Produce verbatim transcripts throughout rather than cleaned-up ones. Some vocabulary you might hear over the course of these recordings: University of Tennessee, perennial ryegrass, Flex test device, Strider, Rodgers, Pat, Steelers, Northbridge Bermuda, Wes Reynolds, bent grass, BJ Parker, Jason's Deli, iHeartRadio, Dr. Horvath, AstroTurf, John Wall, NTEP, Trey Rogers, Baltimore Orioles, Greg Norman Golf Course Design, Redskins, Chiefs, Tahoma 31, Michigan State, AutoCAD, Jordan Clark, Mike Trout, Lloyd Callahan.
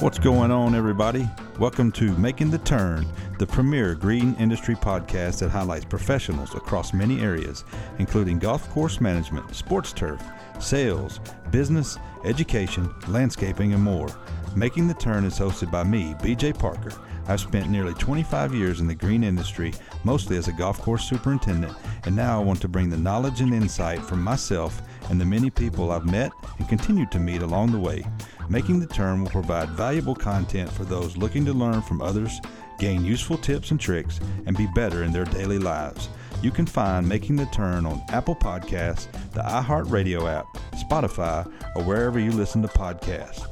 What's going on, everybody? Welcome to Making the Turn, the premier green industry podcast that highlights professionals across many areas, including golf course management, sports turf, sales, business, education, landscaping, and more. Making the Turn is hosted by me, B J Parker. I've spent nearly twenty-five years in the green industry, mostly as a golf course superintendent, and now I want to bring the knowledge and insight from myself and the many people I've met and continue to meet along the way. Making the Turn will provide valuable content for those looking to learn from others, gain useful tips and tricks, and be better in their daily lives. You can find Making the Turn on Apple Podcasts, the iHeartRadio app, Spotify, or wherever you listen to podcasts.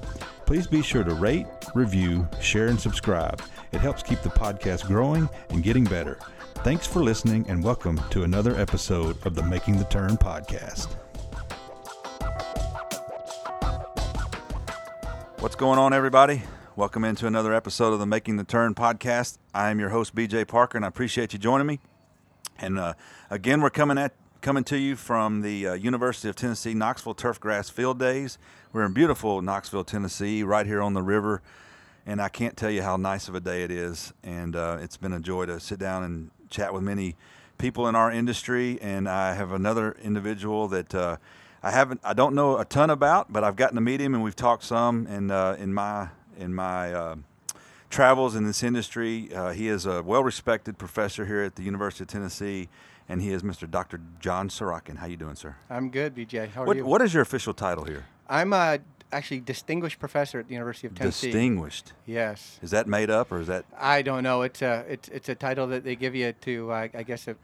Please be sure to rate, review, share, and subscribe. It helps keep the podcast growing and getting better. Thanks for listening, and welcome to another episode of the Making the Turn podcast. What's going on, everybody? Welcome into another episode of the Making the Turn podcast. I am your host, B J Parker, and I appreciate you joining me. And uh, again, we're coming at coming to you from the uh, University of Tennessee Knoxville Turf Grass Field Days. We're in beautiful Knoxville, Tennessee, right here on the river, and I can't tell you how nice of a day it is. And uh, it's been a joy to sit down and chat with many people in our industry. And I have another individual that Uh, I haven't, I don't know a ton about, but I've gotten to meet him and we've talked some. And uh, in my in my uh, travels in this industry, uh, he is a well-respected professor here at the University of Tennessee, and he is Mister Doctor John Sorochan. How you doing, sir? I'm good, B J. How are what, you? What is your official title here? I'm a actually distinguished professor at the University of Tennessee. Distinguished. Yes. Is that made up or is that? I don't know. It's a it's it's a title that they give you to uh, I guess. A,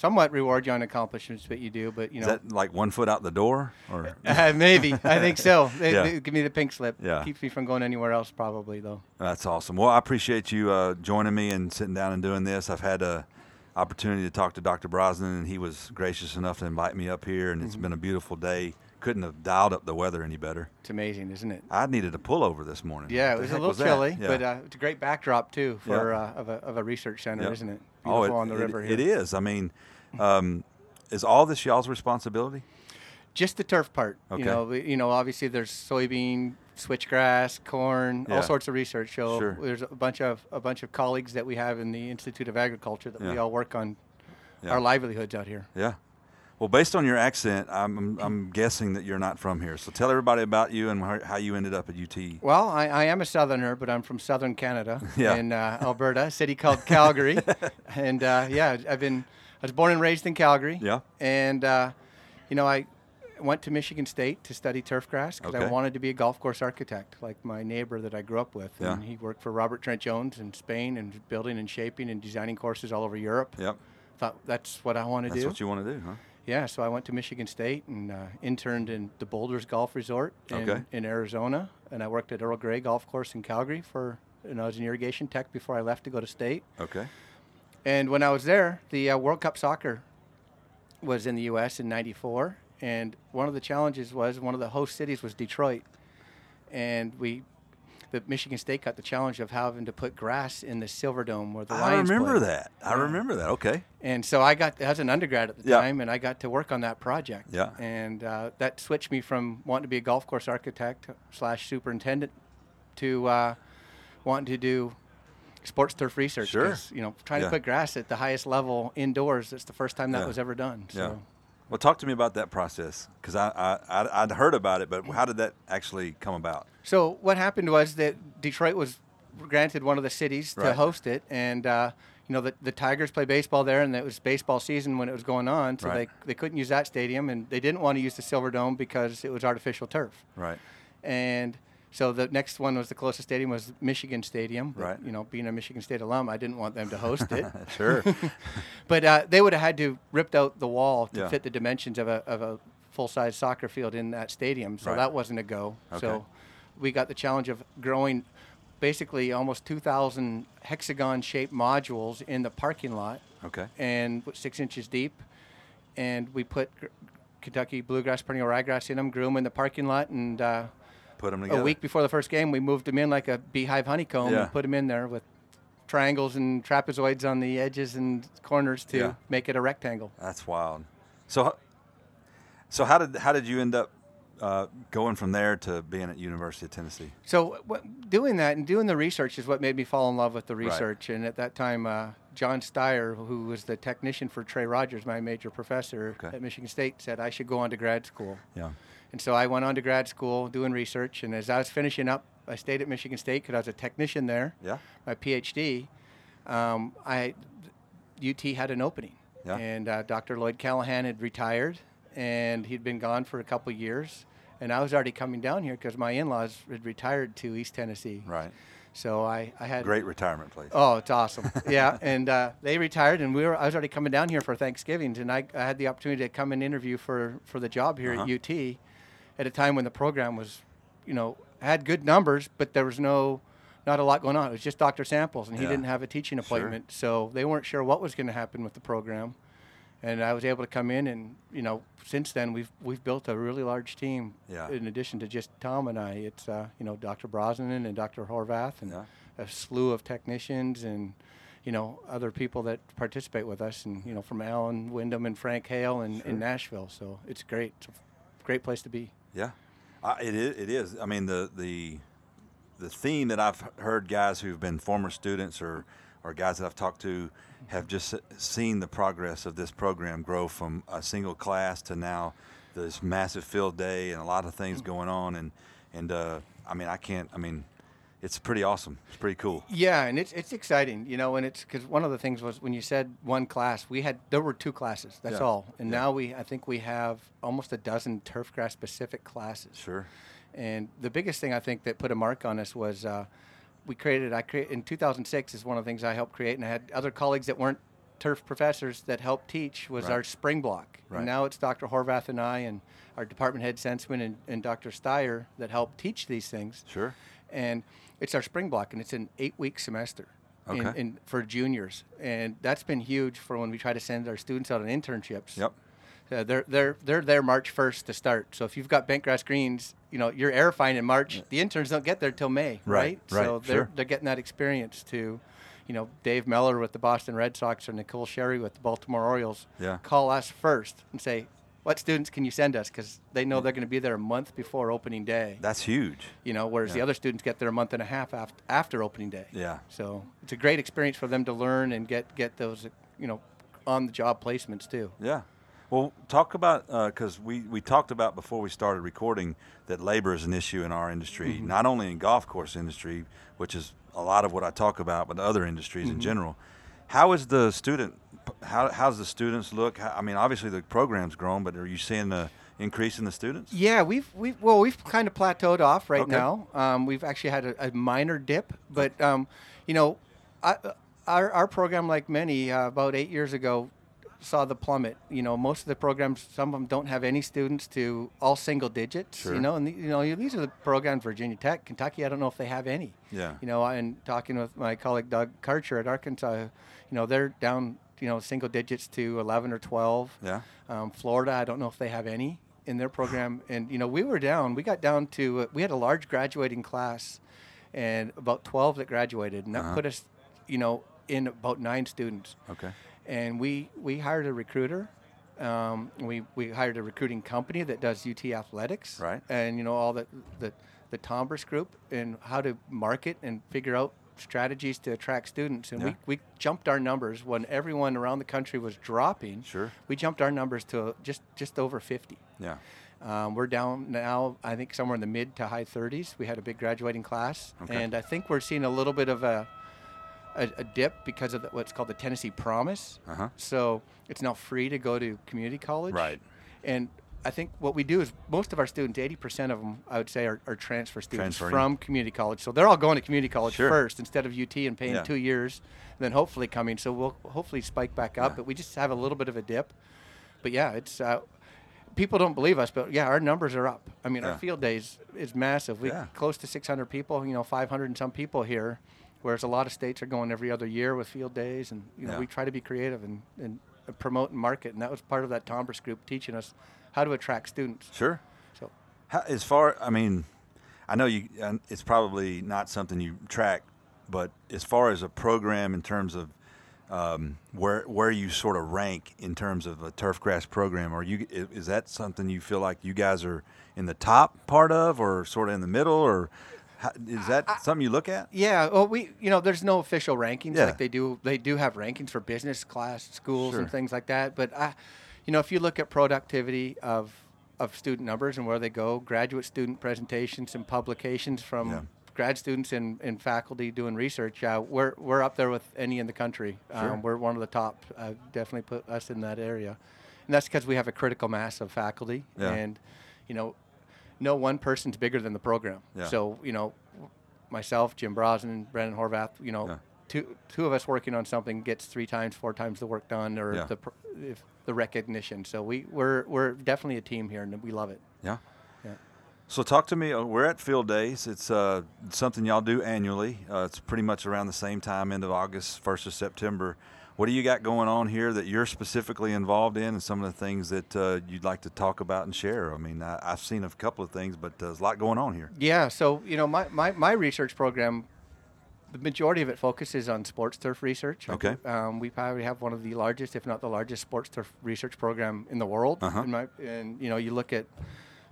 Somewhat reward you on accomplishments that you do, but you know. Is that like one foot out the door, or uh, maybe I think so. They, yeah. they give me the pink slip. Yeah, keeps me from going anywhere else, probably though. That's awesome. Well, I appreciate you uh, joining me and sitting down and doing this. I've had a opportunity to talk to Doctor Brosnan, and he was gracious enough to invite me up here, and mm-hmm. It's been a beautiful day. Couldn't have dialed up the weather any better. It's amazing, isn't it? I needed a pullover this morning. Yeah, it was a little was chilly, yeah. but uh, it's a great backdrop too for yeah. uh, of a of a research center, yep. isn't it? Beautiful oh, it, on the it, river here. It is. I mean, um, is all this y'all's responsibility? Just the turf part. Okay. You know, you know, obviously there's soybean, switchgrass, corn, yeah. all sorts of research. So sure. there's a bunch of a bunch of colleagues that we have in the Institute of Agriculture that yeah. we all work on yeah. our livelihoods out here. Yeah. Well, based on your accent, I'm I'm guessing that you're not from here. So tell everybody about you and how you ended up at U T. Well, I, I am a Southerner, but I'm from Southern Canada yeah. in uh, Alberta, a city called Calgary. and uh, yeah, I've been I was born and raised in Calgary. Yeah. And uh, you know, I went to Michigan State to study turf grass because okay. I wanted to be a golf course architect, like my neighbor that I grew up with. Yeah. And he worked for Robert Trent Jones in Spain and building and shaping and designing courses all over Europe. Yep. Thought that's what I want to do. That's what you want to do, huh? Yeah, so I went to Michigan State and uh, interned in the Boulders Golf Resort in, okay. in Arizona, and I worked at Earl Grey Golf Course in Calgary for, and I was an irrigation tech before I left to go to state. Okay. And when I was there, the uh, World Cup Soccer was in the U S in ninety-four, and one of the challenges was one of the host cities was Detroit, and we, the Michigan State got the challenge of having to put grass in the Silver Dome where the I Lions I remember played. that. I yeah. remember that. Okay. And so I got, I was an undergrad at the yeah. time, and I got to work on that project. Yeah. And uh, that switched me from wanting to be a golf course architect slash superintendent to uh, wanting to do sports turf research. Sure. You know, trying yeah. to put grass at the highest level indoors, that's the first time that yeah. was ever done. So. Yeah. Well, talk to me about that process, because I, I, I'd heard about it, but how did that actually come about? So what happened was that Detroit was granted one of the cities right. to host it, and uh, you know the, the Tigers play baseball there, and it was baseball season when it was going on, so right. they, they couldn't use that stadium, and they didn't want to use the Silver Dome because it was artificial turf. Right. And so the next one was the closest stadium was Michigan Stadium. Right. But, you know, being a Michigan State alum, I didn't want them to host it. Sure. But uh, they would have had to ripped out the wall to yeah. fit the dimensions of a of a full-size soccer field in that stadium. So right. that wasn't a go. Okay. So we got the challenge of growing basically almost two thousand hexagon-shaped modules in the parking lot. Okay. And six inches deep. And we put Kentucky bluegrass, perennial ryegrass in them, grew them in the parking lot, and uh, put them together. A week before the first game, we moved them in like a beehive honeycomb yeah. and put them in there with triangles and trapezoids on the edges and corners to yeah. make it a rectangle. That's wild. So, so how did how did you end up uh, going from there to being at University of Tennessee? So what, doing that and doing the research is what made me fall in love with the research. Right. And at that time, uh, John Stier, who was the technician for Trey Rogers, my major professor okay. at Michigan State, said I should go on to grad school. Yeah. And so I went on to grad school doing research. And as I was finishing up, I stayed at Michigan State because I was a technician there. Yeah. My PhD. Um, I U T had an opening. Yeah. And uh, Doctor Lloyd Callahan had retired, and he'd been gone for a couple of years. And I was already coming down here because my in-laws had retired to East Tennessee. Right. So I, I had... Great retirement place. Oh, it's awesome. yeah. And uh, they retired, and we were I was already coming down here for Thanksgiving, and I, I had the opportunity to come and interview for, for the job here uh-huh. at U T at a time when the program was, you know, had good numbers, but there was no... Not a lot going on. It was just Doctor Samples, and he yeah. didn't have a teaching appointment, sure. so they weren't sure what was going to happen with the program. And I was able to come in, and you know, since then we've we've built a really large team. Yeah. In addition to just Tom and I, it's uh, you know Doctor Brosnan and Doctor Horvath and yeah. a slew of technicians and you know other people that participate with us, and you know from Alan Wyndham and Frank Hale and sure. in Nashville. So it's great. It's a great place to be. Yeah, uh, it is. It is. I mean the the. The theme that I've heard guys who've been former students or, or guys that I've talked to have just seen the progress of this program grow from a single class to now this massive field day and a lot of things going on. And, and uh, I mean, I can't, I mean, it's pretty awesome. It's pretty cool. Yeah, and it's it's exciting, you know, and it's because one of the things was when you said one class, we had, there were two classes, that's yeah. all. And yeah. now we, I think we have almost a dozen turf grass specific classes. Sure. And the biggest thing I think that put a mark on us was uh, we created, I create in two thousand six is one of the things I helped create, and I had other colleagues that weren't turf professors that helped teach was right. our spring block. Right. And now it's Doctor Horvath and I and our department head Sensman and, and Doctor Stier that help teach these things. Sure. And it's our spring block, and it's an eight-week semester okay. in, in, for juniors. And that's been huge for when we try to send our students out on internships. Yep. Uh, they're they're they're there March first to start. So if you've got bent grass greens, you know you're air fine in March. The interns don't get there till May, right? Right. So right, they're sure. they're getting that experience to, you know, Dave Mellor with the Boston Red Sox or Nicole Sherry with the Baltimore Orioles. Yeah. Call us first and say, what students can you send us? Because they know they're going to be there a month before opening day. That's huge. You know, whereas yeah. the other students get there a month and a half after after opening day. Yeah. So it's a great experience for them to learn and get get those, you know, on the job placements too. Yeah. Well, talk about, because uh, we, we talked about before we started recording that labor is an issue in our industry, mm-hmm. not only in golf course industry, which is a lot of what I talk about, but other industries mm-hmm. in general. How is the student, how how's the students look? How, I mean, obviously the program's grown, but are you seeing an increase in the students? Yeah, we've, we've well, we've kind of plateaued off right okay. now. Um, we've actually had a, a minor dip, but, um, you know, I, our, our program, like many, uh, about eight years ago, saw the plummet. You know, most of the programs, some of them don't have any students to all single digits, sure. you know, and the, you know, these are the programs, Virginia Tech, Kentucky, I don't know if they have any. Yeah. You know, and talking with my colleague Doug Karcher at Arkansas, you know, they're down, you know, single digits to eleven or twelve. Yeah. Um, Florida, I don't know if they have any in their program. And, you know, we were down, we got down to, uh, we had a large graduating class and about twelve that graduated, and that uh-huh. put us, you know, in about nine students. Okay. And we, we hired a recruiter. Um, we, we hired a recruiting company that does U T athletics. Right. And, you know, all the, the, the Tombras group and how to market and figure out strategies to attract students. And yeah. we, we jumped our numbers when everyone around the country was dropping. Sure. We jumped our numbers to just, just over fifty. Yeah. Um, we're down now, I think, somewhere in the mid to high thirties. We had a big graduating class. Okay. And I think we're seeing a little bit of a... A, a dip because of the, what's called the Tennessee Promise. Uh-huh. So it's now free to go to community college. Right. And I think what we do is most of our students, eighty percent of them, I would say, are, are transfer students from community college. So they're all going to community college sure. first instead of U T and paying yeah. two years, and then hopefully coming. So we'll hopefully spike back up. Yeah. But we just have a little bit of a dip. But, yeah, it's uh, people don't believe us, but, yeah, our numbers are up. I mean, yeah. our field days is massive. We yeah. close to six hundred people, you know, five hundred and some people here. Whereas a lot of states are going every other year with field days, and you know yeah. we try to be creative and, and promote and market, and that was part of that Tombras group teaching us how to attract students. Sure. So, how, as far I mean, I know you. It's probably not something you track, but as far as a program in terms of um, where where you sort of rank in terms of a turf grass program. Are you is that something you feel like you guys are in the top part of, or sort of in the middle, or how, is that I, something you look at? Yeah, well, we you know there's no official rankings yeah. like they do. They do have rankings for business class schools sure. and things like that. But I, you know, if you look at productivity of of student numbers and where they go, graduate student presentations and publications from yeah. grad students and, and faculty doing research, uh, we're we're up there with any in the country. Sure. Um, we're one of the top. Uh, definitely put us in that area, and that's because we have a critical mass of faculty yeah. and, you know, no one person's bigger than the program. Yeah. So, you know, myself, Jim Brosnan, Brandon Horvath, you know, yeah. two two of us working on something gets three times, four times the work done or yeah. the if the recognition. So we, we're we're definitely a team here, and we love it. Yeah. Yeah. So talk to me. We're at Field Days. It's uh, something y'all do annually. Uh, it's pretty much around the same time, end of August, first of September. What do you got going on here that you're specifically involved in, and some of the things that uh, you'd like to talk about and share? I mean, I, I've seen a couple of things, but uh, there's a lot going on here. Yeah, so, you know, my, my, my research program, the majority of it focuses on sports turf research. Okay. Um, we probably have one of the largest, if not the largest, sports turf research program in the world. Uh-huh. In my, and, you know, you look at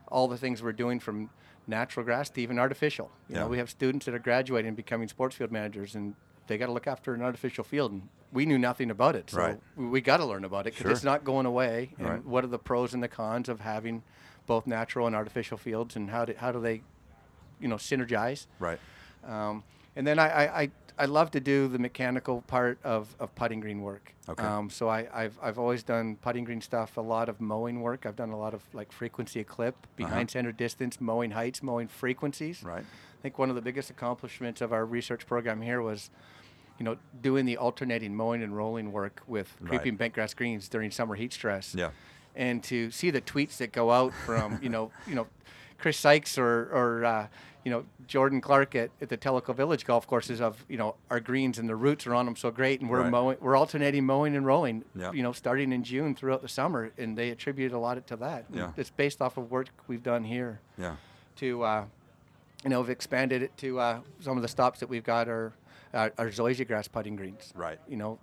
all the things we're doing from natural grass to even artificial. You yeah. know, we have students that are graduating and becoming sports field managers, and they got to look after an artificial field, and we knew nothing about it. So right. we got to learn about it because sure. it's not going away. And right. what are the pros and the cons of having both natural and artificial fields, and how do, how do they, you know, synergize? Right. Um, and then I, I, I love to do the mechanical part of, of putting green work. Okay. Um, so I, I've, I've always done putting green stuff, a lot of mowing work. I've done a lot of like frequency of clip, behind uh-huh. center distance, mowing heights, mowing frequencies. Right. I think one of the biggest accomplishments of our research program here was, you know, doing the alternating mowing and rolling work with creeping right. bent grass greens during summer heat stress. Yeah. And to see the tweets that go out from, you know, you know, Chris Sykes or, or uh, you know, Jordan Clark at, at the Tellico Village golf courses of, you know, our greens and the roots are on them so great, and we're right. mowing, we're alternating mowing and rolling, yeah. you know, starting in June throughout the summer, and they attributed a lot to that. Yeah. It's based off of work we've done here. Yeah. To, uh, you know, we've expanded it to uh, some of the stops that we've got are, Uh, our zoysia grass putting greens. Right. You know,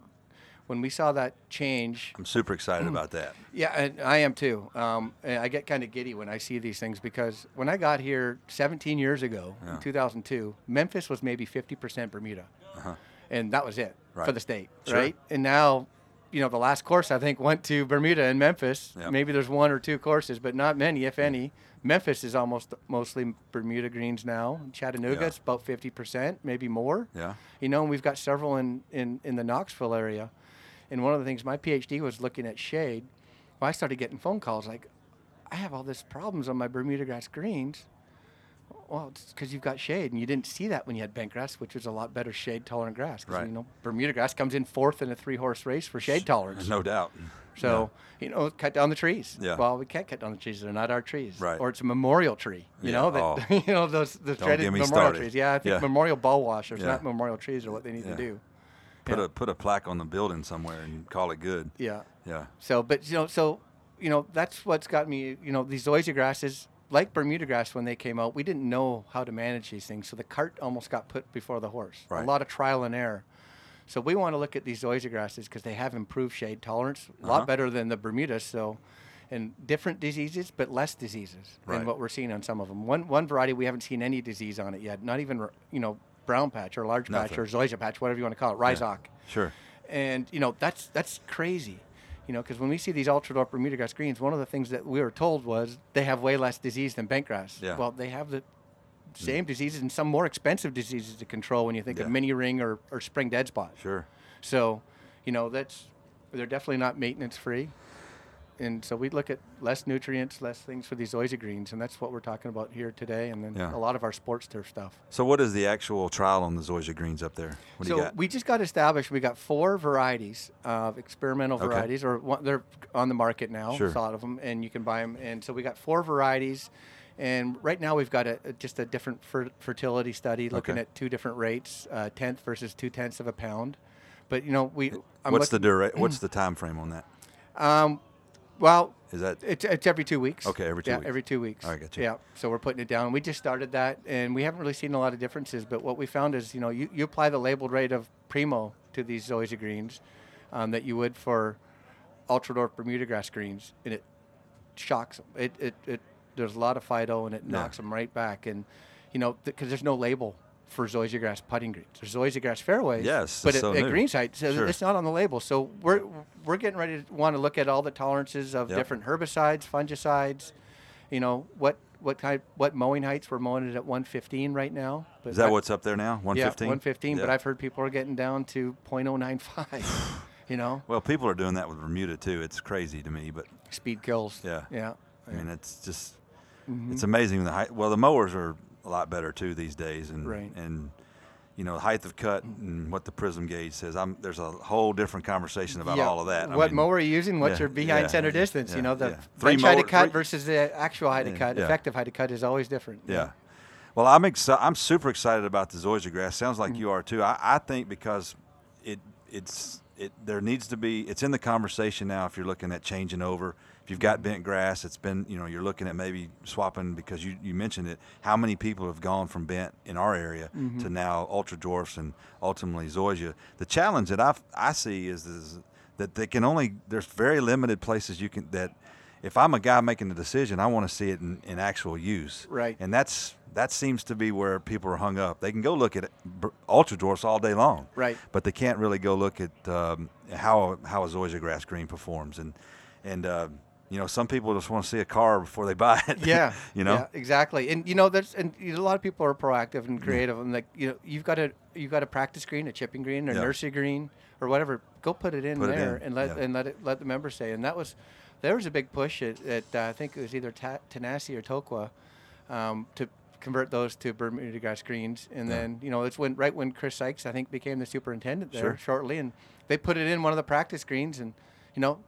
when we saw that change. I'm super excited about that. Yeah, and I am too. Um, and I get kind of giddy when I see these things, because when I got here seventeen years ago, yeah. in two thousand two, Memphis was maybe fifty percent Bermuda. Uh-huh. And that was it right. for the state, sure. right? And now, you know, the last course I think went to Bermuda and Memphis. Yep. Maybe there's one or two courses, but not many, if any. Memphis is almost mostly Bermuda greens now. Chattanooga, yeah. it's about fifty percent, maybe more. Yeah. You know, and we've got several in, in, in the Knoxville area. And one of the things, my PhD was looking at shade. Well, I started getting phone calls like, I have all these problems on my Bermuda grass greens. Well, it's because you've got shade, and you didn't see that when you had bent grass, which was a lot better shade-tolerant grass. Because, right. you know, Bermuda grass comes in fourth in a three-horse race for shade tolerance. No doubt. So, yeah. you know, cut down the trees. Yeah. Well, we can't cut down the trees. They're not our trees. Right. Or it's a memorial tree. You yeah. know, that, oh. you know, those the treated memorial started. trees. Yeah, I think yeah. memorial ball washers, yeah. not memorial trees, are what they need yeah. to do. Put yeah. a put a plaque on the building somewhere and call it good. Yeah. Yeah. So, but, you know, so, you know, that's what's got me, you know, these zoysia grasses. Like Bermuda grass, when they came out, we didn't know how to manage these things, so the cart almost got put before the horse. Right. A lot of trial and error. So we want to look at these zoysia grasses because they have improved shade tolerance, a uh-huh. lot better than the Bermuda. So, and different diseases, but less diseases right. than what we're seeing on some of them. One one variety we haven't seen any disease on it yet. Not even, you know, brown patch or large Nothing. patch or zoysia patch, whatever you want to call it, rhizoc. Yeah. Sure. And you know that's that's crazy. You know, because when we see these ultra dwarf Bermuda grass greens, one of the things that we were told was they have way less disease than bent grass. Yeah. Well, they have the same diseases and some more expensive diseases to control when you think yeah. of mini ring or, or spring dead spot. Sure. So, you know, that's they're definitely not maintenance free. And so we look at less nutrients, less things for these zoysia greens, and that's what we're talking about here today, and then yeah. a lot of our sports turf stuff. So what is the actual trial on the zoysia greens up there? What so do you got? We just got established. We got four varieties of experimental okay. varieties, or one, they're on the market now, sure. a lot of them, and you can buy them. And so we got four varieties, and right now we've got a, just a different fer- fertility study looking okay. at two different rates, uh, tenth versus two-tenths of a pound. But, you know, we... I'm what's, looking, the dura- what's the time frame on that? Um... Well, is that it's, it's every two weeks. Okay, every two yeah, weeks. Yeah, every two weeks. All right, gotcha. Yeah, so we're putting it down. We just started that, and we haven't really seen a lot of differences, but what we found is, you know, you, you apply the labeled rate of Primo to these zoysia greens, um, that you would for ultra dwarf Bermuda grass greens, and it shocks them. It, it, it, there's a lot of phyto, and it knocks yeah. them right back. And, you know, because th- there's no label for zoysia grass putting greens. There's zoysia grass fairways, yes, but at, so at green site, so sure. it's not on the label. So we're we're getting ready to want to look at all the tolerances of yep. different herbicides, fungicides, you know, what what kind, what mowing heights. We're mowing it at one fifteen right now. But is that I, what's up there now, one fifteen? Yeah, one fifteen, yeah. But I've heard people are getting down to point oh nine five, you know? Well, people are doing that with Bermuda, too. It's crazy to me, but... Speed kills. Yeah. Yeah. I mean, it's just, mm-hmm. it's amazing. The height. Well, the mowers are a lot better, too, these days. And, right. and you know, the height of cut and what the prism gauge says. I'm, there's a whole different conversation about yeah. all of that. I what mean, mower are you using? What's yeah, your behind yeah, center yeah, distance? Yeah, you know, the yeah. bench mower, height of cut three, versus the actual height yeah, of cut, yeah. effective height of cut is always different. Yeah. yeah. Well, I'm exci- I'm super excited about the zoysia grass. Sounds like mm-hmm. you are, too. I, I think because it it's it there needs to be – it's in the conversation now if you're looking at changing over. If you've got bent grass, it's been, you know, you're looking at maybe swapping because you, you mentioned it. How many people have gone from bent in our area mm-hmm. to now ultra dwarfs and ultimately zoysia? The challenge that I I see is, is that they can only, there's very limited places you can, that if I'm a guy making the decision, I want to see it in, in actual use. Right. And that's, that seems to be where people are hung up. They can go look at ultra dwarfs all day long. Right. But they can't really go look at um, how, how a zoysia grass green performs. And, and, uh, you know, some people just want to see a car before they buy it. Yeah, you know, yeah, exactly. And you know, there's and you know, a lot of people are proactive and creative. Yeah. And like, you know, you've got a you've got a practice green, a chipping green, or yeah. nursery green, or whatever. Go put it in put there it in. and let yeah. and let it, let the members say. And that was there was a big push at, at uh, I think it was either Ta- Tennessee or Toqua um, to convert those to Bermuda grass greens. And yeah. then you know, it's when right when Chris Sykes I think became the superintendent there sure. shortly, and they put it in one of the practice greens, and you know.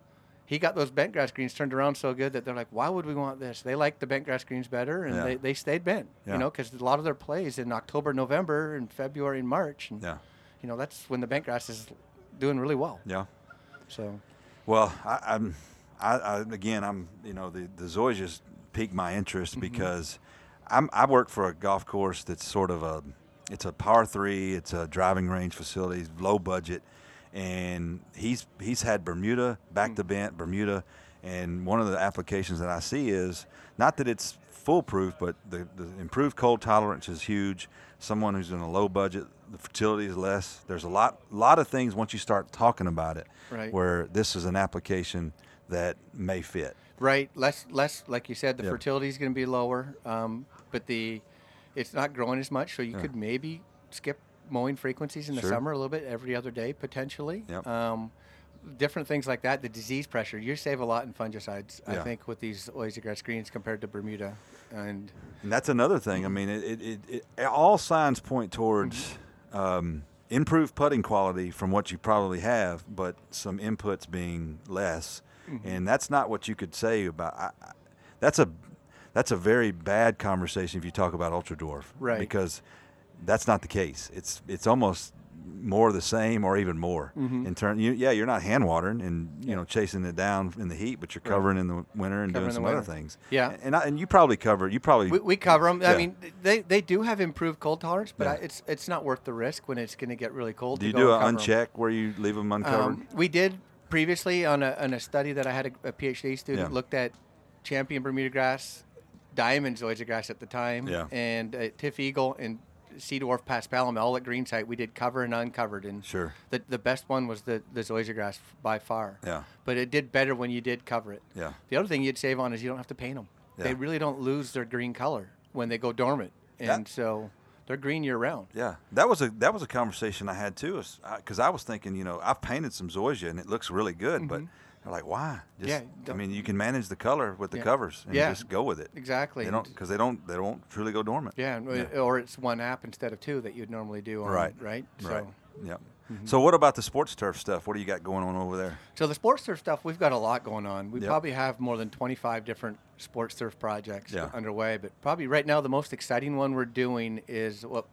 He got those bent grass greens turned around so good that they're like, why would we want this? They like the bent grass greens better, and yeah. they, they stayed bent, yeah. you know, because a lot of their plays in October, November, and February and March, and yeah. you know, that's when the bent grass is doing really well. Yeah. So. Well, I, I'm, I, I again, I'm, you know, the the zoysias piqued my interest because I'm I work for a golf course that's sort of a, it's a par three, it's a driving range facility, low budget. And he's he's had Bermuda, back to bent, Bermuda. And one of the applications that I see is, not that it's foolproof, but the, the improved cold tolerance is huge. Someone who's in a low budget, the fertility is less. There's a lot lot of things once you start talking about it right. where this is an application that may fit. Right. Less, less like you said, the yep. fertility is going to be lower, um, but the it's not growing as much, so you yeah. could maybe skip mowing frequencies in the sure. summer a little bit, every other day potentially. Yep. Um, different things like that. The disease pressure. You save a lot in fungicides, yeah. I think, with these zoysia grass greens compared to Bermuda. And, and that's another thing. I mean, it, it, it, it all signs point towards mm-hmm. um, improved putting quality from what you probably have, but some inputs being less. Mm-hmm. And that's not what you could say about. I, I, that's a that's a very bad conversation if you talk about ultra dwarf, right? Because that's not the case. It's it's almost more the same or even more. Mm-hmm. In turn, you, yeah, you're not hand watering and you yeah. know chasing it down in the heat, but you're covering right. in the winter and covering doing some winter. other things. Yeah, and I, and you probably cover you probably we, we cover them. Yeah. I mean, they, they do have improved cold tolerance, but yeah. I, it's it's not worth the risk when it's going to get really cold. Do you do an uncheck where you leave them uncovered? Um, we did previously on a on a study that I had a, a PhD student yeah. looked at champion Bermuda grass, diamond zoysia grass at the time, yeah. and uh, Tiff Eagle and Sea Dwarf Past Palom, all at green site, we did cover and uncovered, and sure. the the best one was the, the zoysia grass by far. Yeah. But it did better when you did cover it. Yeah. The other thing you'd save on is you don't have to paint them. Yeah. They really don't lose their green color when they go dormant, and that, so they're green year round. Yeah. That was a that was a conversation I had too, because I was thinking, you know, I've painted some zoysia and it looks really good, mm-hmm. but they're like, why? Just, yeah. I mean, you can manage the color with the yeah. covers and yeah. just go with it. Exactly. They don't because they don't they don't truly go dormant. Yeah, yeah. Or it's one app instead of two that you'd normally do. On, right. Right. So. Right. Yep. Mm-hmm. So what about the sports turf stuff? What do you got going on over there? So the sports turf stuff, we've got a lot going on. We yep. probably have more than twenty-five different sports turf projects yeah. underway. But probably right now the most exciting one we're doing is what.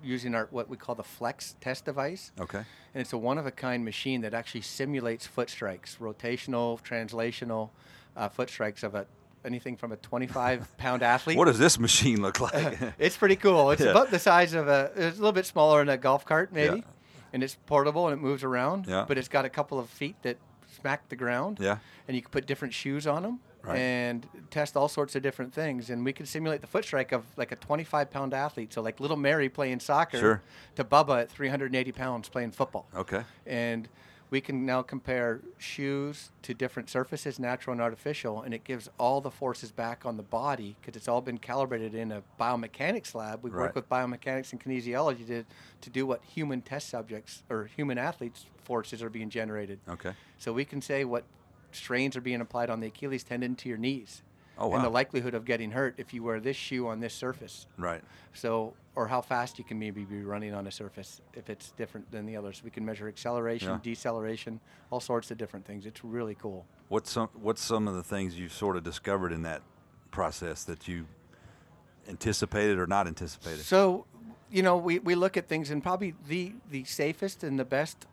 using our what we call the Flex test device. Okay. And it's a one-of-a-kind machine that actually simulates foot strikes, rotational, translational uh, foot strikes of a anything from a twenty-five-pound athlete. What does this machine look like? It's pretty cool. It's yeah. about the size of a, it's a little bit smaller than a golf cart maybe. Yeah. and it's portable and it moves around. Yeah. But it's got a couple of feet that smack the ground. Yeah. And you can put different shoes on them. Right. And test all sorts of different things. And we can simulate the foot strike of like a twenty-five pound athlete. So like little Mary playing soccer sure. to Bubba at three hundred eighty pounds playing football. Okay. And we can now compare shoes to different surfaces, natural and artificial, and it gives all the forces back on the body because it's all been calibrated in a biomechanics lab. We right. work with biomechanics and kinesiology to, to do what human test subjects or human athletes' forces are being generated. Okay. So we can say what strains are being applied on the Achilles tendon to your knees. Oh, wow. And the likelihood of getting hurt if you wear this shoe on this surface. Right. So, or how fast you can maybe be running on a surface if it's different than the others. We can measure acceleration, yeah. deceleration, all sorts of different things. It's really cool. What's some, what's some of the things you've sort of discovered in that process that you anticipated or not anticipated? So, you know, we, we look at things, and probably the, the safest and the best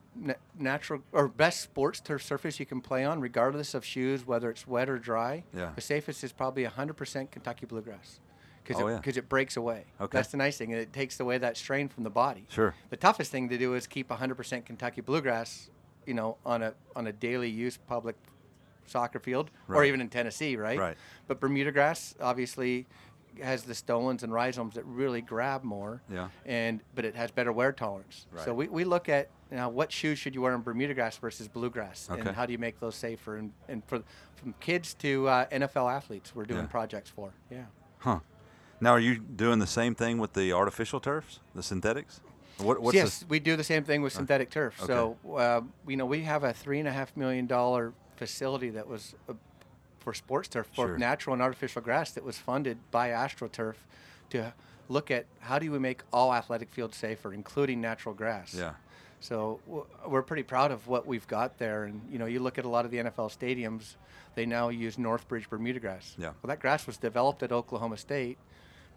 natural or best sports turf surface you can play on, regardless of shoes, whether it's wet or dry. Yeah. The safest is probably one hundred percent Kentucky bluegrass because oh, it, yeah. it breaks away. Okay. That's the nice thing. It takes away that strain from the body. Sure. The toughest thing to do is keep one hundred percent Kentucky bluegrass, you know, on a on a daily use public soccer field right. or even in Tennessee, right? Right. But Bermuda grass obviously has the stolons and rhizomes that really grab more. Yeah. And but it has better wear tolerance. Right. So we, we look at now, what shoes should you wear in Bermuda grass versus bluegrass, okay. and how do you make those safer? And, and for from kids to uh, N F L athletes, we're doing yeah. projects for. Yeah. Huh. Now, are you doing the same thing with the artificial turfs, the synthetics? What, what's yes, the... we do the same thing with synthetic okay. turf. So, uh, you know, we have a three and a half million dollar facility that was uh, for sports turf, for sure. natural and artificial grass, that was funded by AstroTurf to look at how do we make all athletic fields safer, including natural grass. Yeah. So we're pretty proud of what we've got there. And, you know, you look at a lot of the N F L stadiums, they now use Northbridge Bermuda grass. Yeah. Well, that grass was developed at Oklahoma State,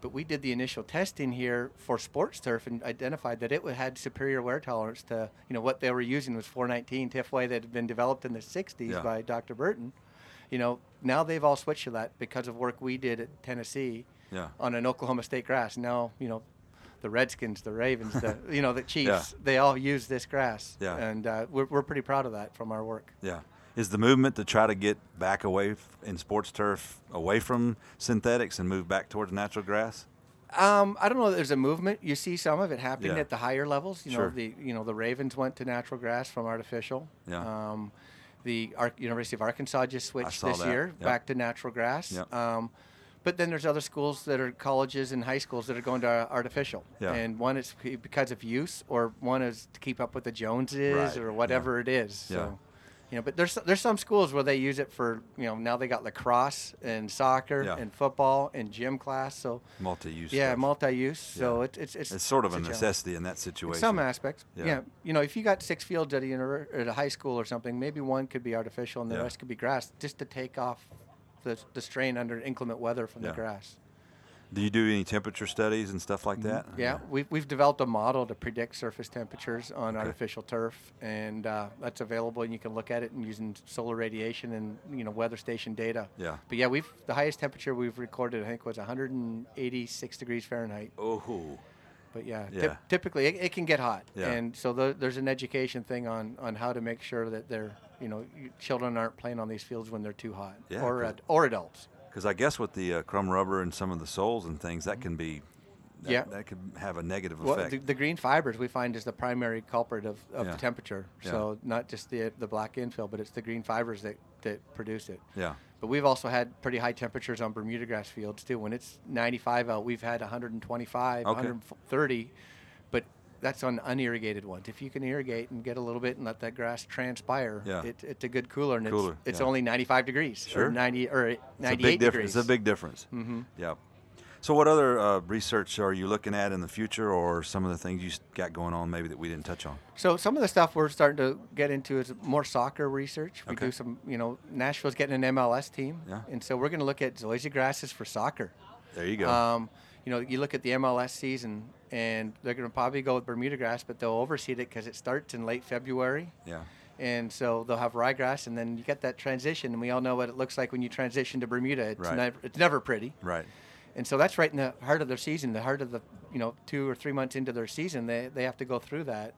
but we did the initial testing here for sports turf and identified that it had superior wear tolerance to, you know, what they were using was four nineteen T I F W A that had been developed in the sixties yeah. by Doctor Burton. You know, now they've all switched to that because of work we did at Tennessee yeah. on an Oklahoma State grass. Now, you know, the Redskins, the Ravens, the you know the Chiefs, yeah. they all use this grass, yeah. and uh, we're we're pretty proud of that from our work. Yeah, is the movement to try to get back away f- in sports turf away from synthetics and move back towards natural grass? Um, I don't know that there's a movement. You see some of it happening yeah. at the higher levels. You sure. know the you know the Ravens went to natural grass from artificial. Yeah. Um, the Ar- University of Arkansas just switched this that. year yep. back to natural grass. Yep. Um, But then there's other schools that are colleges and high schools that are going to artificial. Yeah. And one is because of use, or one is to keep up with the Joneses right. or whatever yeah. it is. Yeah. So, you know, but there's there's some schools where they use it for, you know, now they got lacrosse and soccer yeah. and football and gym class. So multi-use. Yeah, stuff. multi-use. Yeah. So it, it's it's it's sort of it's a necessity challenge in that situation. In some aspects. Yeah. yeah. You know, if you got six fields at a, univers- at a high school or something, maybe one could be artificial and the yeah. rest could be grass, just to take off The, the strain under inclement weather from yeah. the grass. Do you do any temperature studies and stuff like that? Yeah, yeah. We've, we've developed a model to predict surface temperatures on okay. artificial turf, and uh, that's available, and you can look at it and using solar radiation and, you know, weather station data. Yeah. But yeah, we've the highest temperature we've recorded, I think, was one hundred eighty-six degrees Fahrenheit. Oh. But yeah, yeah. T- typically it, it can get hot, yeah. and so th- there's an education thing on, on how to make sure that they're, you know, children aren't playing on these fields when they're too hot, yeah, or ad- or adults. Because I guess with the uh, crumb rubber and some of the soles and things, that can be, that, yeah, that can have a negative well, effect. The, the green fibers we find is the primary culprit of, of yeah. the temperature. Yeah. So not just the the black infill, but it's the green fibers that, that produce it. Yeah. But we've also had pretty high temperatures on Bermuda grass fields too. When it's ninety-five out, we've had one hundred twenty-five, okay. one hundred thirty, but that's on unirrigated ones. If you can irrigate and get a little bit and let that grass transpire, yeah. it, it's a good cooler, and cooler, it's, it's yeah. only ninety-five degrees sure. or ninety or it's ninety-eight a big degrees. It's a big difference. Mm-hmm. Yeah. So what other uh, research are you looking at in the future, or some of the things you got going on maybe that we didn't touch on? So some of the stuff we're starting to get into is more soccer research. We okay. do some, you know, Nashville's getting an M L S team. Yeah. And so we're going to look at zoysia grasses for soccer. There you go. Um, you know, you look at the M L S season, and they're going to probably go with Bermuda grass, but they'll overseed it because it starts in late February. Yeah. And so they'll have ryegrass, and then you get that transition, and we all know what it looks like when you transition to Bermuda. It's right. never, it's never pretty. Right. And so that's right in the heart of their season, the heart of the, you know, two or three months into their season, they, they have to go through that.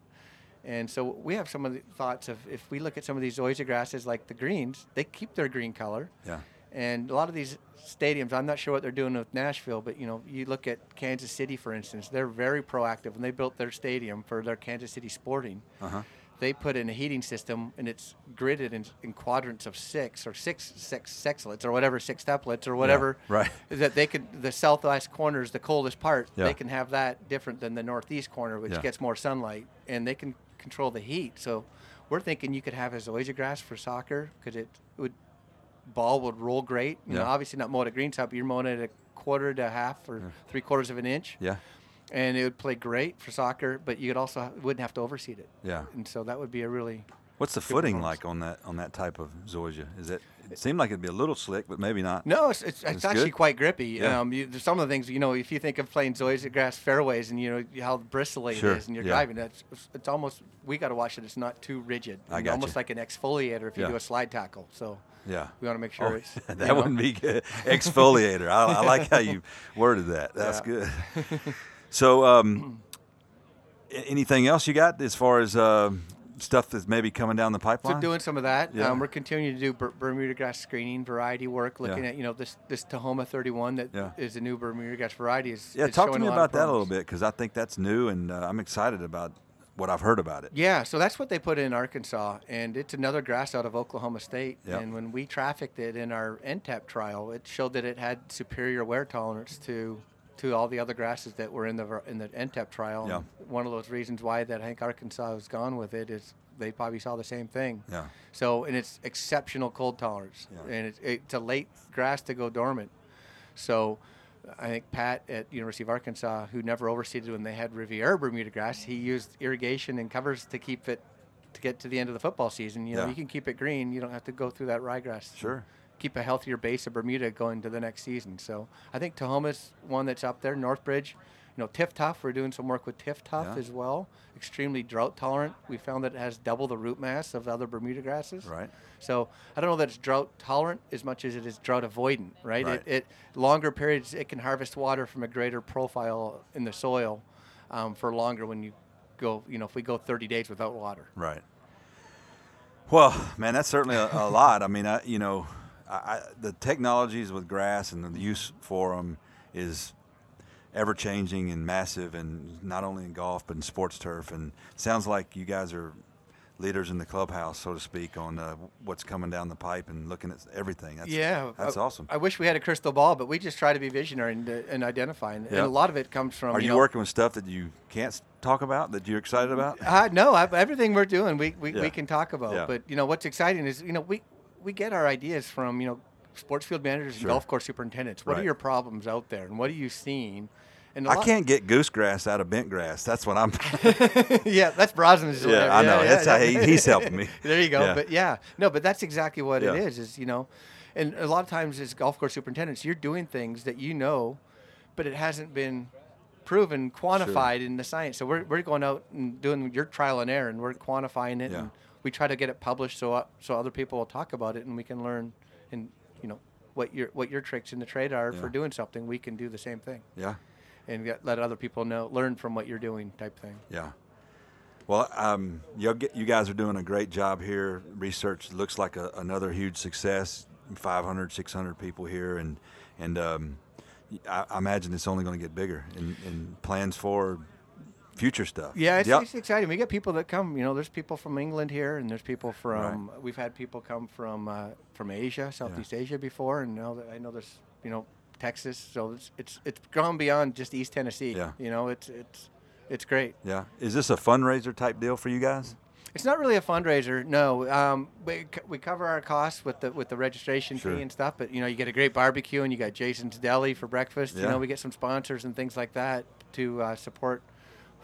And so we have some of the thoughts of, if we look at some of these zoysia grasses like the greens, they keep their green color. Yeah. And a lot of these stadiums, I'm not sure what they're doing with Nashville, but, you know, you look at Kansas City, for instance, they're very proactive. When they built their stadium for their Kansas City Sporting, uh-huh. they put in a heating system, and it's gridded in, in quadrants of six or six six sexlets or whatever, sextuplets or whatever. Yeah, right. That they could, the southwest corner is the coldest part. Yeah. They can have that different than the northeast corner, which yeah. gets more sunlight, and they can control the heat. So we're thinking you could have a zoysia grass for soccer, because it would – ball would roll great. You yeah. know, obviously not mowed at green top. You're mowing at a quarter to a half or yeah. three quarters of an inch. Yeah. And it would play great for soccer, but you could also wouldn't have to overseed it. Yeah. And so that would be a really. What's the footing bonus. like on that on that type of zoysia? Is it? It seemed like it'd be a little slick, but maybe not. No, it's it's, it's, it's actually good. Quite grippy. Yeah. Um, you, some of the things, you know, if you think of playing zoysia grass fairways and you know how bristly sure. it is, and you're yeah. driving, that's it's almost we got to watch that it's not too rigid. I got almost you. like an exfoliator if yeah. you do a slide tackle. So. Yeah, we want to make sure oh, it's that know. wouldn't be good. Exfoliator. I, I like how you worded that. That's yeah. good. So, um, anything else you got as far as uh, stuff that's maybe coming down the pipeline? So doing some of that. Yeah. Um, we're continuing to do Ber- Bermuda grass screening variety work. Looking yeah. at you know this this Tahoma thirty-one that yeah. is a new Bermuda grass variety. Is, yeah, is talk to me about that a little bit, because I think that's new and uh, I'm excited about what I've heard about it. Yeah, so that's what they put in Arkansas, and it's another grass out of Oklahoma State. Yep. And when we trafficked it in our N T E P trial, it showed that it had superior wear tolerance to to all the other grasses that were in the in the N T E P trial. Yep. And one of those reasons why that I think Arkansas has gone with it is they probably saw the same thing. Yeah. So, and it's exceptional cold tolerance, yeah. and it's, it's a late grass to go dormant. So I think Pat at University of Arkansas, who never overseeded when they had Riviera Bermuda grass, he used irrigation and covers to keep it, to get to the end of the football season. You know, yeah. you can keep it green. You don't have to go through that ryegrass. Sure. Keep a healthier base of Bermuda going to the next season. So I think Tahoma's one that's up there. Northbridge, you know, TifTuf, we're doing some work with TifTuf yeah. as well. Extremely drought tolerant. We found that it has double the root mass of other Bermuda grasses. Right. So I don't know that it's drought tolerant as much as it is drought avoidant, right? right. It, it longer periods, it can harvest water from a greater profile in the soil um, for longer when you go, you know, if we go thirty days without water. Right. Well, man, that's certainly a, a lot. I mean, I, you know, I, I, the technologies with grass and the use for them is ever-changing and massive, and not only in golf but in sports turf. And it sounds like you guys are leaders in the clubhouse, so to speak, on uh, what's coming down the pipe and looking at everything. That's, yeah. That's I, awesome. I wish we had a crystal ball, but we just try to be visionary and, uh, and identify. And, yep. and a lot of it comes from, Are you, you know, working with stuff that you can't talk about, that you're excited about? Uh, no, I, everything we're doing we, we, yeah. we can talk about. Yeah. But, you know, what's exciting is, you know, we, we get our ideas from, you know, sports field managers and sure. golf course superintendents. What right. are your problems out there, and what are you seeing? And I can't get goose grass out of bent grass. That's what I'm. yeah, that's Brosnan's. Yeah, yeah, I know. Yeah, that's yeah, how yeah. He, he's helping me. There you go. Yeah. But yeah, no, but that's exactly what yeah. it is. Is you know, and a lot of times as golf course superintendents, you're doing things that you know, but it hasn't been proven, quantified sure. in the science. So we're we're going out and doing your trial and error, and we're quantifying it, yeah. and we try to get it published so uh, so other people will talk about it, and we can learn and. You know what your what your tricks in the trade are yeah. for doing something. We can do the same thing. Yeah, and get, let other people know, learn from what you're doing, type thing. Yeah. Well, um, you you guys are doing a great job here. Research looks like a, another huge success. five hundred, six hundred people here, and and um, I, I imagine it's only going to get bigger. And, and plans for future stuff. Yeah, it's, yep. it's exciting. We get people that come, you know, there's people from England here, and there's people from, right. we've had people come from uh, from Asia, Southeast yeah. Asia before, and now I know there's, you know, Texas, so it's it's it's gone beyond just East Tennessee. Yeah. You know, it's it's it's great. Yeah. Is this a fundraiser type deal for you guys? It's not really a fundraiser, no. Um, we, we cover our costs with the with the registration sure. fee and stuff, but, you know, you get a great barbecue, and you got Jason's Deli for breakfast. Yeah. You know, we get some sponsors and things like that to uh, support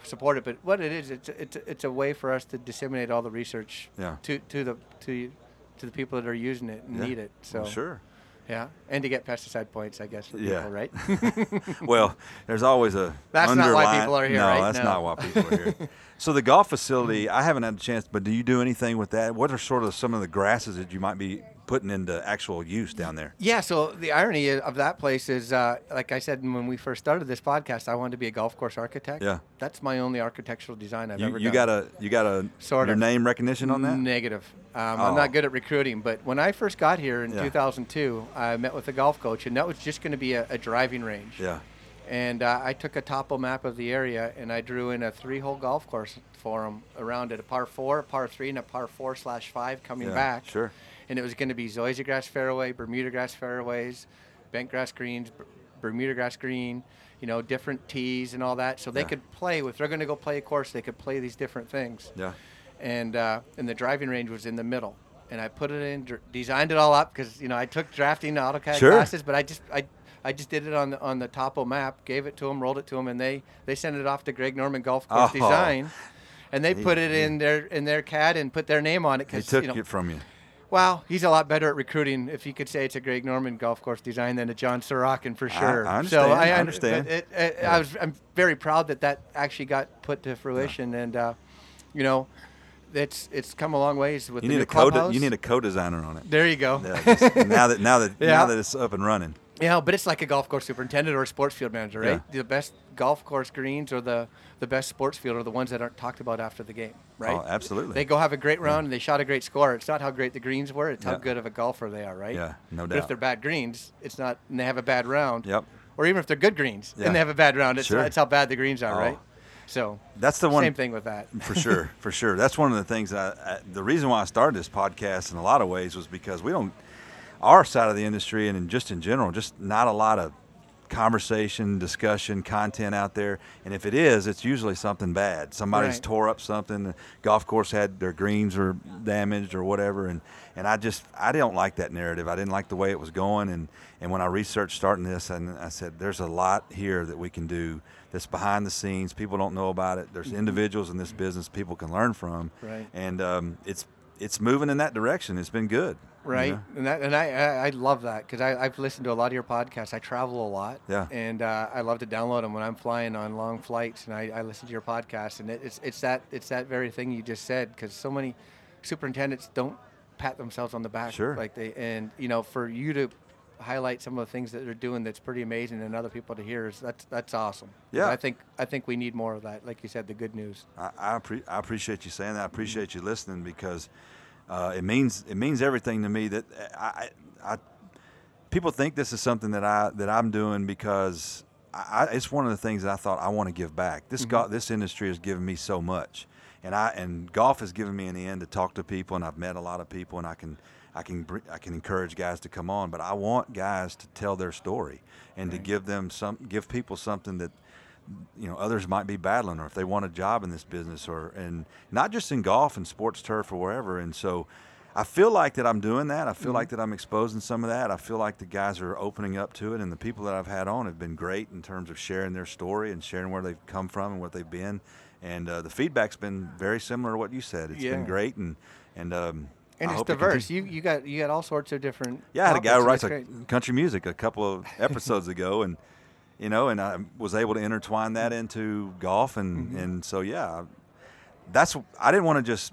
support it. But what it is, it's it's it's a way for us to disseminate all the research yeah. to to the to to the people that are using it and yeah. need it. So well, sure, yeah, and to get pesticide points, I guess. For yeah, people, right. Well, there's always a. That's underline. Not why people are here. No, right? that's no. not why people are here. So the golf facility, I haven't had a chance, but do you do anything with that? What are sort of some of the grasses that you might be putting into actual use down there. Yeah, so the irony of that place is, uh, like I said when we first started this podcast, I wanted to be a golf course architect. Yeah. That's my only architectural design I've you, ever you done. Got a, you got a sort your of name recognition on that? Negative. Um, oh. I'm not good at recruiting, but when I first got here in yeah. two thousand two, I met with a golf coach, and that was just going to be a, a driving range. Yeah. And uh, I took a topo map of the area, and I drew in a three-hole golf course for him around at a par four, a par three, and a par four slash five coming yeah, back. Sure. And it was going to be zoysia grass fairway, Bermuda grass fairways, bent grass greens, b- Bermuda grass green, you know, different tees and all that. So they yeah. could play. If they're going to go play a course, they could play these different things. Yeah. And uh, and the driving range was in the middle. And I put it in, d- designed it all up because, you know, I took drafting AutoCAD sure. classes, but I just I. I just did it on the, on the topo map, gave it to them, rolled it to them, and they, they sent it off to Greg Norman Golf Course oh. Design, and they he, put it he, in their in their C A D and put their name on it. They took you know, it from you. Wow, he's a lot better at recruiting. If you could say it's a Greg Norman Golf Course Design than a John Sorochan for sure. I, I understand. So I, I understand. It, it, yeah. I was I'm very proud that that actually got put to fruition, yeah. and uh, you know. It's it's come a long ways with you the need new a clubhouse. Co- you need a co-designer on it. There you go. Yeah, just, now that now that yeah. now that it's up and running. Yeah, but it's like a golf course superintendent or a sports field manager, right? Yeah. The best golf course greens or the, the best sports field are the ones that aren't talked about after the game, right? Oh, absolutely. They go have a great round yeah. and they shot a great score. It's not how great the greens were; it's yeah. how good of a golfer they are, right? Yeah, no doubt. But if they're bad greens, it's not, and they have a bad round. Yep. Or even if they're good greens yeah. and they have a bad round, it's sure. it's how bad the greens are, oh. right? So that's the one, same thing with that. For sure, for sure. That's one of the things. I, I, the reason why I started this podcast in a lot of ways was because we don't, our side of the industry and in just in general, just not a lot of conversation, discussion, content out there. And if it is, it's usually something bad. Somebody's right. tore up something. The golf course had their greens were damaged or whatever. And, and I just, I don't like that narrative. I didn't like the way it was going. And, and when I researched starting this, and I said, there's a lot here that we can do that's behind the scenes. People don't know about it. There's mm-hmm. individuals in this business people can learn from. Right. And um, it's it's moving in that direction. It's been good. Right. You know? And that, and I, I love that because I've listened to a lot of your podcasts. I travel a lot. Yeah. And uh, I love to download them when I'm flying on long flights. And I, I listen to your podcast. And it, it's it's that it's that very thing you just said because so many superintendents don't pat themselves on the back. Sure. Like they, and, you know, for you to highlight some of the things that they're doing that's pretty amazing and other people to hear is that's that's awesome. Yeah, I think I think we need more of that. Like you said, the good news. I I, pre- I appreciate you saying that. I appreciate you listening because uh, it means it means everything to me. That I, I, I people think this is something that I that I'm doing because I, I, it's one of the things that I thought I want to give back. This mm-hmm. go, this industry has given me so much, and I and golf has given me in the end to talk to people, and I've met a lot of people, and I can. I can I can encourage guys to come on, but I want guys to tell their story and right. to give them some give people something that you know others might be battling, or if they want a job in this business, or and not just in golf and sports turf or wherever. And so, I feel like that I'm doing that. I feel mm-hmm. like that I'm exposing some of that. I feel like the guys are opening up to it, and the people that I've had on have been great in terms of sharing their story and sharing where they've come from and what they've been. And uh, the feedback's been very similar to what you said. It's yeah. been great, and and. Um, And I it's diverse. It you you got you got all sorts of different. Yeah, I had a guy who writes a country music a couple of episodes ago, and you know, and I was able to intertwine that into golf, and, mm-hmm. and so yeah, that's I didn't want to just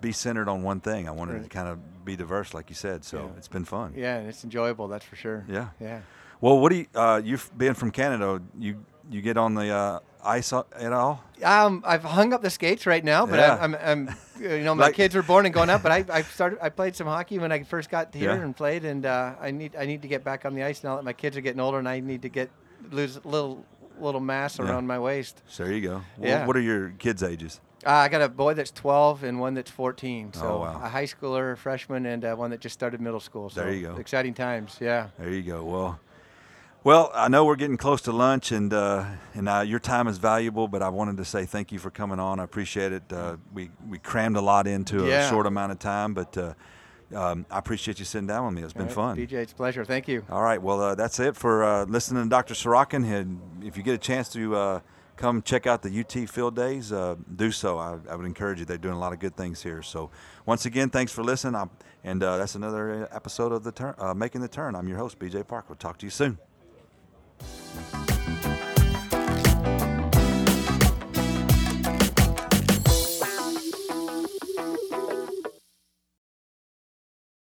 be centered on one thing. I wanted right. to kind of be diverse, like you said. So yeah. it's been fun. Yeah, and it's enjoyable. That's for sure. Yeah, yeah. Well, what do you? Uh, you've been from Canada. You you get on the. Uh, ice at all? Um, I've hung up the skates right now, but yeah. I'm, I'm, I'm, you know, my like, kids were born and going up, but I, I started, I played some hockey when I first got here yeah. and played, and uh, I need, I need to get back on the ice now that my kids are getting older, and I need to get lose a little, little mass yeah. around my waist. So there you go. Well, yeah. What are your kids' ages? Uh, I got a boy that's twelve and one that's fourteen. So oh, wow. a high schooler, a freshman, and uh, one that just started middle school. So there you go. Exciting times. Yeah. There you go. Well. Well, I know we're getting close to lunch, and uh, and uh, your time is valuable. But I wanted to say thank you for coming on. I appreciate it. Uh, we we crammed a lot into yeah. a short amount of time, but uh, um, I appreciate you sitting down with me. It's been right, fun. B J, it's a pleasure. Thank you. All right. Well, uh, that's it for uh, listening to Doctor Sorochan. If you get a chance to uh, come check out the U T Field Days, uh, do so. I, I would encourage you. They're doing a lot of good things here. So once again, thanks for listening. I'm, and uh, that's another episode of the Turn, uh, Making the Turn. I'm your host, B J Parker. We'll talk to you soon.